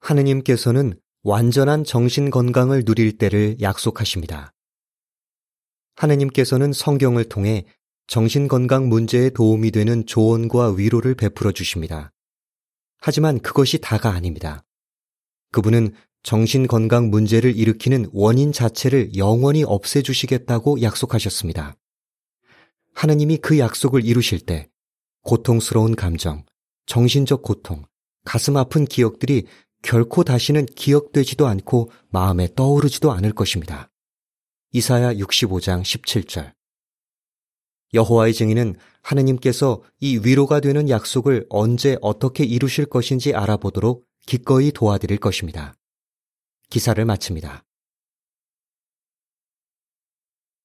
하느님께서는 완전한 정신건강을 누릴 때를 약속하십니다. 하느님께서는 성경을 통해 정신건강 문제에 도움이 되는 조언과 위로를 베풀어 주십니다. 하지만 그것이 다가 아닙니다. 그분은 정신건강 문제를 일으키는 원인 자체를 영원히 없애주시겠다고 약속하셨습니다. 하느님이 그 약속을 이루실 때 고통스러운 감정, 정신적 고통, 가슴 아픈 기억들이 결코 다시는 기억되지도 않고 마음에 떠오르지도 않을 것입니다. 이사야 65장 17절. 여호와의 증인은 하느님께서 이 위로가 되는 약속을 언제 어떻게 이루실 것인지 알아보도록 기꺼이 도와드릴 것입니다. 기사를 마칩니다.